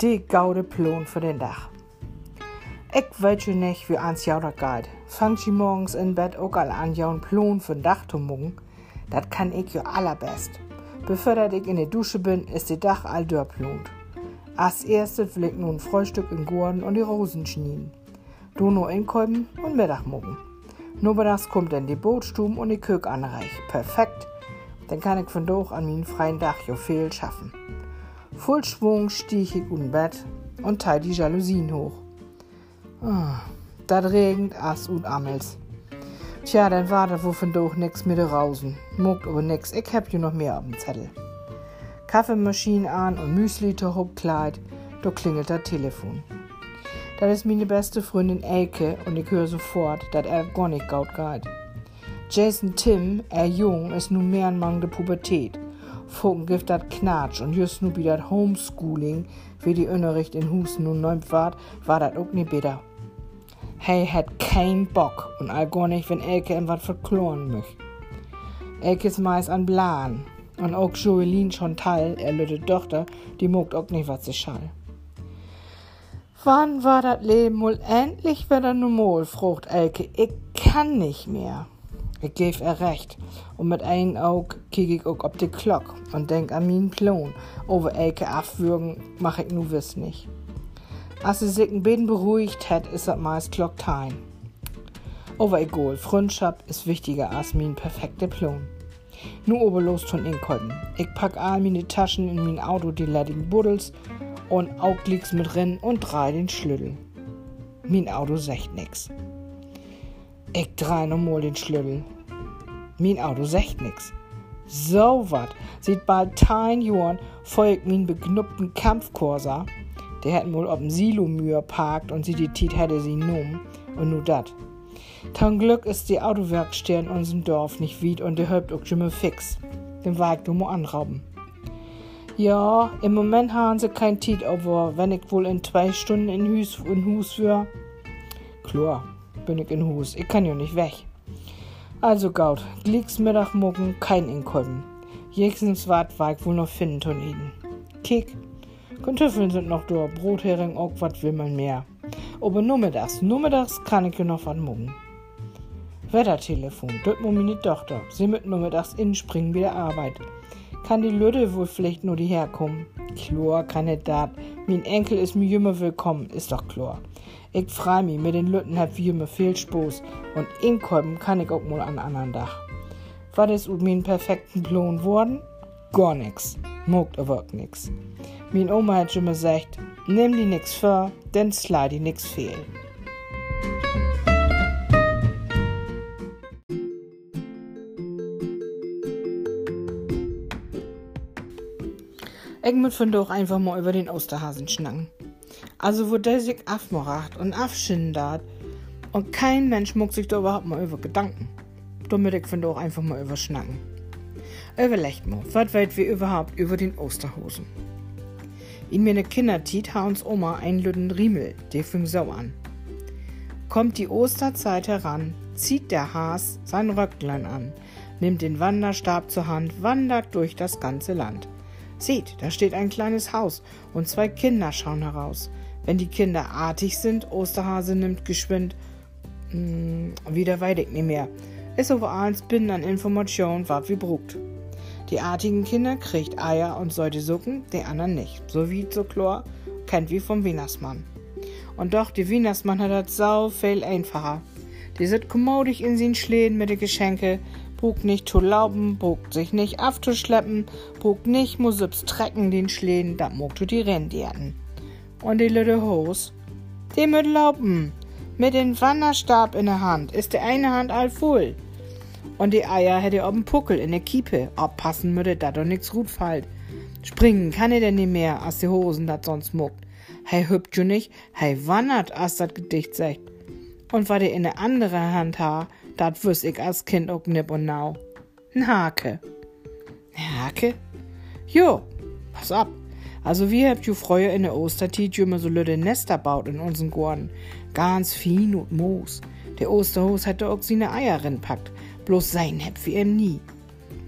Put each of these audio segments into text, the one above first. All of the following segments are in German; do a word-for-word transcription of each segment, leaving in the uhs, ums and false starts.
det gode plan for den dag. Jeg ved jo ikke, hvor ans jeg der gør det. Fandt jeg morgens in bed og alle an jeg en plan for en dag til morgen. Det kan jeg jo allerbedst. Bevor ich in der Dusche bin, ist der Dach all dörrplont. Als erstes will ich nun ein Frühstück im Garten und die Rosen schneiden. Dono einkäumen und Mittag mucken. Nur bei das kommt dann die Bootstuben und die Kök anreich. Perfekt. Dann kann ich von doch an meinen freien Dach jo viel schaffen. Voll Schwung stieg ich in Bett und teil die Jalousien hoch. Ah, dat regnet as und amels. Tja, dann war da wovon doch nix mit der Rausen. Muckt aber nix, ich hab jo noch mehr auf dem Zettel. Kaffeemaschine an und Müsli to Hauptkleid, da klingelt das Telefon. Das ist meine beste Freundin Elke und ich höre sofort, dass er gar nicht gut geht. Jason Tim, er jung, ist nun mehr in Mangel der Pubertät. Fucken gibt das Knatsch und just nu bi dat Homeschooling, wie die Unterricht in Husen nun neumt ward, war das auch nicht besser. Hey, hat keinen Bock und all gar nicht, wenn Elke ihm was verkloren möcht. Elke ist meist an Plan und auch Joeline Chantal, er lütte Tochter, die mogt auch nicht, was sie schall. Wann war das Leben wohl endlich wieder normal, frucht Elke, ich kann nicht mehr. Ich geb er recht und mit einem Auge kiek ich auch ob die Glock und denk an meinen Klon. Over Elke abwürgen mach ich nu wiss nicht. Als sie sich ein bisschen beruhigt hat, ist das meist Glock time. Aber egal, Freundschaft ist wichtiger als mein perfekter Plan. Nur oberlos tun inkommen. Ich pack all meine Taschen in mein Auto, die ledigen Buddels und auch liegt's mit rennen und drei den Schlüssel. Mein Auto sagt nix. Ich drei nochmal den Schlüssel. Mein Auto sagt nix. So wat, sieht bald tein Johann folgt mein begnuppten Kampfkorsa. Der hätten wohl ob dem Silomür parkt und sie die Tiet hätte sie genommen. Und nu dat. Tan Glück ist die Autowerkstatt in unserem Dorf nicht weit und der hört auch schon fix. Den war ich nur anrauben. Ja, im Moment haben sie kein Tiet, aber wenn ich wohl in zwei Stunden in Hus, in Hus wär. Klar, bin ich in Hus, ich kann ja nicht weg. Also gaut, glicks Mittag mucken, kein Inkommen. Jexens Wart war ich wohl noch finden und eden. Kick. Kartoffeln sind noch da, Brothering, auch was will man mehr. Aber nur mit das, nur mit das kann ich ja noch was mucken. Wettertelefon, dort muss meine Tochter, sie mit nur mit das inspringen wieder Arbeit. Kann die Lütte wohl vielleicht nur die herkommen? Klar, keine dat. Mein Enkel ist mir jünger willkommen, ist doch klar. Ich freu mich, mit den Lütten hab wie jünger viel Spaß und inkommen kann ich auch mal an anderen Dach. Was ist mit meinem perfekten Klon worden? Gar nix. Mogt aber nix. Min Oma hat schon gesagt, nimm die nix vor, denn slide die nix fehl. Ich muss von doch einfach mal über den Osterhasen schnacken. Also wo der sich afmoracht und afschindert und kein Mensch muckt sich da überhaupt mal über Gedanken. Damit ich von doch einfach mal über schnacken. Überlegt mal, was weit wir überhaupt über den Osterhasen. In meine Kindertit ha uns Oma einen lütten Riemel, der fing so an. Kommt die Osterzeit heran, zieht der Has sein Röcklein an, nimmt den Wanderstab zur Hand, wandert durch das ganze Land. Seht, da steht ein kleines Haus und zwei Kinder schauen heraus. Wenn die Kinder artig sind, Osterhase nimmt geschwind, mh, wieder weit ich nicht mehr. Ist aber eins binden an Informationen, wat wie brugt. Die artigen Kinder kriegt Eier und sollte sucken, die anderen nicht. So wie so klar, kennt wie vom Wienersmann. Und doch, die Wienersmann hat das sau viel einfacher. Die sind kommodig in sin Schläden mit den Geschenke, brugt nicht zu lauben, brugt sich nicht aufzuschleppen, brugt nicht muss selbst trecken den Schläden, da mogt du die Renndierten. Und die lütte Hos, die mit lauben, mit dem Wanderstab in der Hand, ist die eine Hand all voll. Und die Eier hätte ob'n Puckel in der Kiepe, ob passen müde dat doch nix gut fallt. Springen kann er denn nicht mehr, als die Hosen dat sonst muckt. Hey hüpft ju nicht, hey wandert, als dat Gedicht sagt. Und wat er in der andere Hand ha, dat wüsst ich als Kind ob nip und nau. N Hake. N Hake? Jo, pass ab. Also wir habt ju Freude in der Ostertit ju immer so lüde Nester baut in unseren Gorden. Ganz fin und moos. Der Osterhos hätte auch seine Eier rinpackt. Bloß sein hätt wie ihm nie.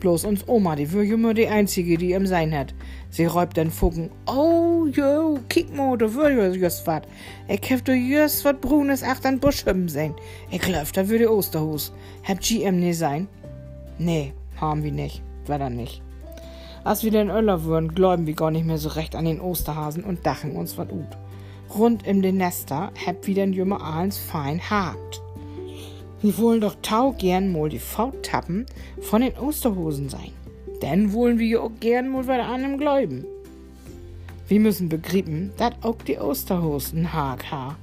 Bloß uns Oma, die wär jümmer die einzige, die ihm sein hat. Sie räubt den Fugen. Oh, jo, kick mal, da würde ich just wat. Ich hab da just wat Brunes acht an Buschhüppen sehen. Ich glaub, da würde Osterhus. Habt G M nie sein? Nee, haben wir nicht. War dann nicht. Als wir den Öller wurden, glauben wir gar nicht mehr so recht an den Osterhasen und dachten uns wat ut. Rund im den Nester habt wir den Jümme Ahns fein hakt. Wir wollen doch tau gern mal die Faut tappen von den Osterhosen sein. Denn wollen wir auch gern mal wieder an dem Gläuben. Wir müssen begriffen, dass auch die Osterhosen hag ha.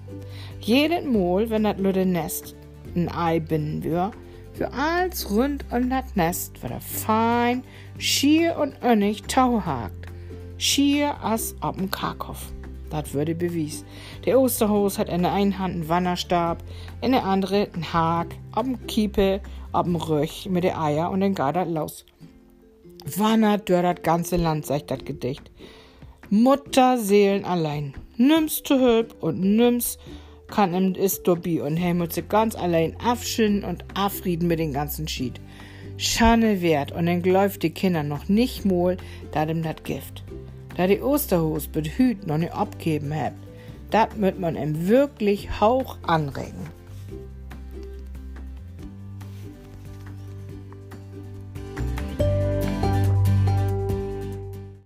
Jeden Mal, wenn das lüde Nest ein Ei binden wir, für alles rund um das Nest wird er fein, schier und önnig tau hakt. Schier as ob ein Karkoff. Das würde bewies. Der Osterhos hat in der einen Hand einen Wanderstab, in der anderen einen Hag, ob ein Kiepe, ob ein Röch mit den Eier und den Gardert los. Wandert durch das ganze Land, sagt das Gedicht. Mutterseelen allein. Nimm's zu hüb und nimm's kann im ist dobi und Helmut sich ganz allein afschinden und afrieden mit den ganzen Schied. Schanne wert und dann läuft die Kinder noch nicht mal, da dem das Gift. Da die Osterhos behüten und nicht abgeben habt, dat müsst man ihm wirklich Hauch anregen.